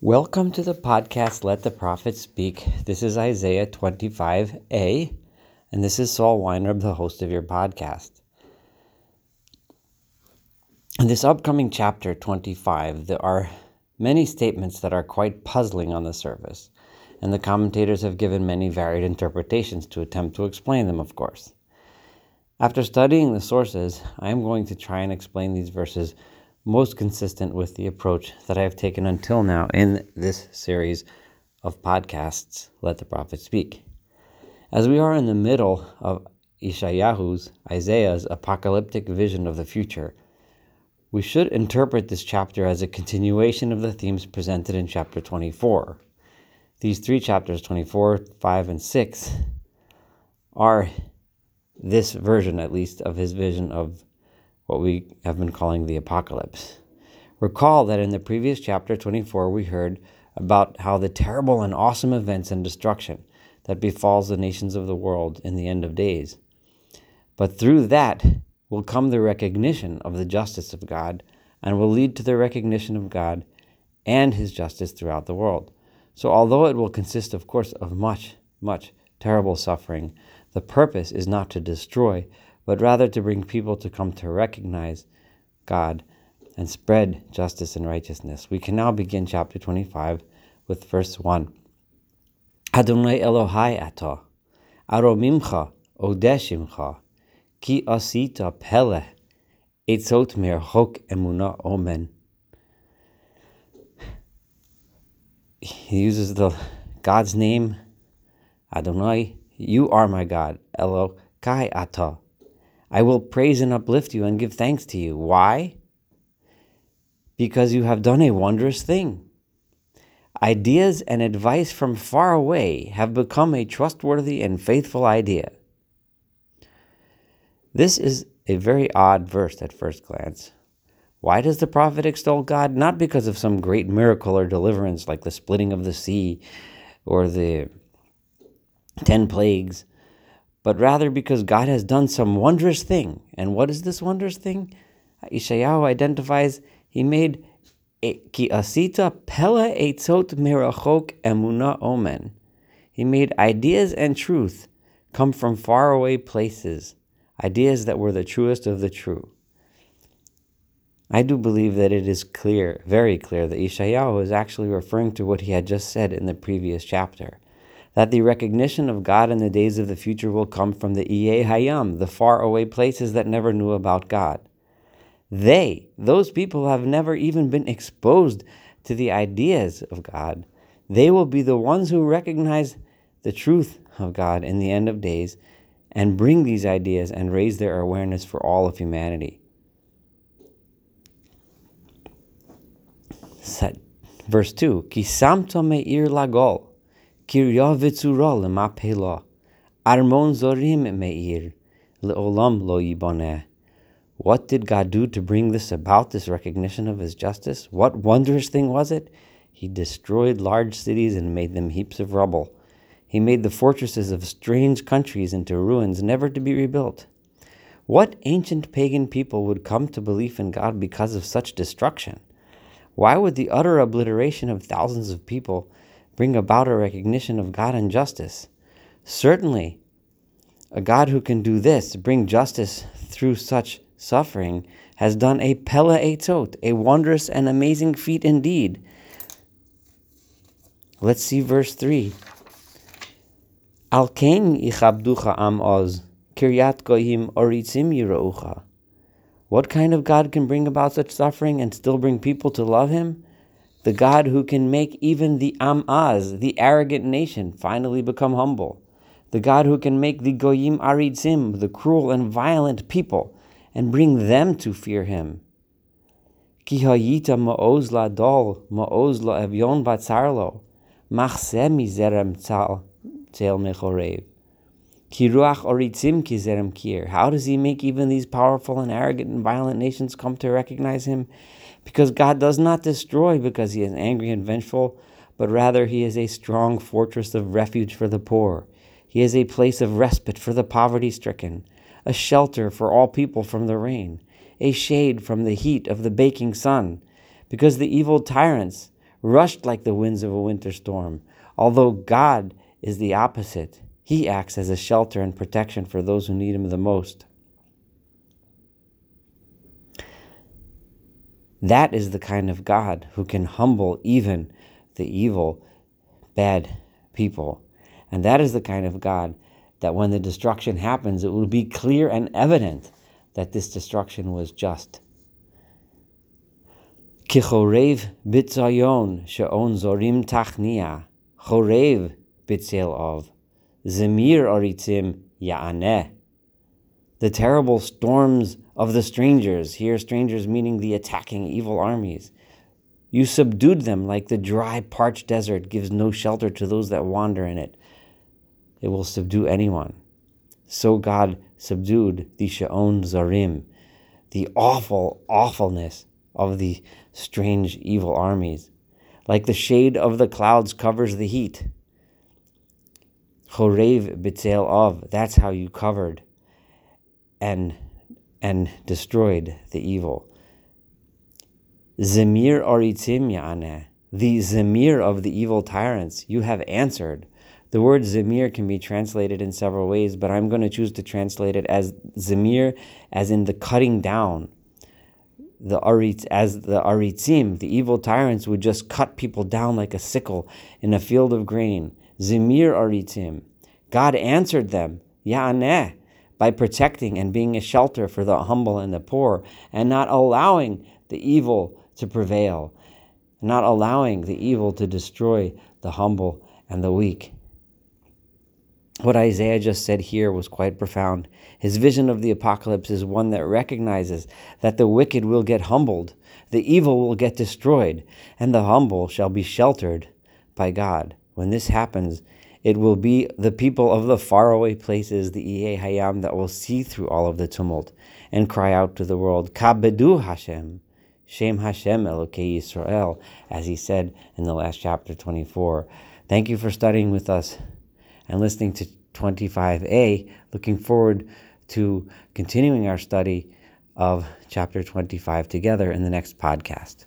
Welcome to the podcast, Let the Prophet Speak. This is Isaiah 25a, and this is Saul Weinrub, the host of your podcast. In this upcoming chapter 25, there are many statements that are quite puzzling on the surface, and the commentators have given many varied interpretations to attempt to explain them, of course. After studying the sources, I am going to try and explain these verses most consistent with the approach that I have taken until now in this series of podcasts, Let the Prophet Speak. As we are in the middle of Isaiah's apocalyptic vision of the future, we should interpret this chapter as a continuation of the themes presented in chapter 24. These three chapters, 24, 5, and 6, are this version, at least, of his vision of what we have been calling the apocalypse. Recall that in the previous chapter 24, we heard about how the terrible and awesome events and destruction that befalls the nations of the world in the end of days. But through that will come the recognition of the justice of God, and will lead to the recognition of God and his justice throughout the world. So although it will consist, of course, of much, much terrible suffering, the purpose is not to destroy, but rather to bring people to come to recognize God and spread justice and righteousness. We can now begin chapter 25 with verse 1. Adonai Elohai Atah, Aromimcha Odeshimcha, Ki Asita Pelle, Itzotmer Hok Emuna Amen. He uses the God's name, Adonai. You are my God, Elohai Atah. I will praise and uplift you and give thanks to you. Why? Because you have done a wondrous thing. Ideas and advice from far away have become a trustworthy and faithful idea. This is a very odd verse at first glance. Why does the prophet extol God? Not because of some great miracle or deliverance like the splitting of the sea or the 10 plagues, but rather because God has done some wondrous thing. And what is this wondrous thing? Yeshayahu identifies he made Ki Asita Pelle Etzot Merachok Emuna Omen. He made ideas and truth come from faraway places, ideas that were the truest of the true. I do believe that it is clear, very clear, that Yeshayahu is actually referring to what he had just said in the previous chapter, that the recognition of God in the days of the future will come from the Iyei Hayam, the faraway places that never knew about God. Those people have never even been exposed to the ideas of God. They will be the ones who recognize the truth of God in the end of days and bring these ideas and raise their awareness for all of humanity. Verse 2, Ki samto meir lagol. Kiryat v'tzura ma Armon Zorim me'ir le'olam lo yiboneh. What did God do to bring this about, this recognition of his justice? What wondrous thing was it? He destroyed large cities and made them heaps of rubble. He made the fortresses of strange countries into ruins never to be rebuilt. What ancient pagan people would come to belief in God because of such destruction? Why would the utter obliteration of thousands of people bring about a recognition of God and justice? Certainly, a God who can do this, bring justice through such suffering, has done a Pele Etzot, a wondrous and amazing feat indeed. Let's see verse 3. Al ken yichabducha amoz, kiryat goim oritzim yiraucha. What kind of God can bring about such suffering and still bring people to love him? The God who can make even the Amaz, the arrogant nation, finally become humble. The God who can make the Goyim Aritzim, the cruel and violent people, and bring them to fear him. Ki hayita ma'oz la'dol, ma'oz la'evyon batzarlo, machseh mizerem tzal mechorev. Ki ruach oritzim ki zerem kir. How does he make even these powerful and arrogant and violent nations come to recognize him? Because God does not destroy because he is angry and vengeful, but rather he is a strong fortress of refuge for the poor. He is a place of respite for the poverty-stricken, a shelter for all people from the rain, a shade from the heat of the baking sun, because the evil tyrants rushed like the winds of a winter storm. Although God is the opposite, He acts as a shelter and protection for those who need Him the most. That is the kind of God who can humble even the evil, bad people. And that is the kind of God that when the destruction happens, it will be clear and evident that this destruction was just. Ki chorev b'tzayon sha'on zarim tachnia, chorev b'tzel of, zemir aritim ya'aneh. The terrible storms of the strangers, here strangers meaning the attacking evil armies, you subdued them like the dry, parched desert gives no shelter to those that wander in it. It will subdue anyone. So God subdued the sha'on zarim, the awfulness of the strange evil armies. Like the shade of the clouds covers the heat. Chorev b'tzel of, that's how you covered and destroyed the evil. Zemir aritim ya'aneh, the zemir of the evil tyrants, you have answered. The word zemir can be translated in several ways, but I'm going to choose to translate it as zemir, as in the cutting down. The arit, as the aritzim, the evil tyrants would just cut people down like a sickle in a field of grain. Zemir aritzim, God answered them. Ya'aneh, by protecting and being a shelter for the humble and the poor, and not allowing the evil to prevail, not allowing the evil to destroy the humble and the weak. What Isaiah just said here was quite profound. His vision of the apocalypse is one that recognizes that the wicked will get humbled, the evil will get destroyed, and the humble shall be sheltered by God. When this happens, it will be the people of the faraway places, the Iyei Hayam, that will see through all of the tumult and cry out to the world, Ka-bedu Hashem, Shem Hashem Elokei Yisrael, as he said in the last chapter 24. Thank you for studying with us and listening to 25a. Looking forward to continuing our study of chapter 25 together in the next podcast.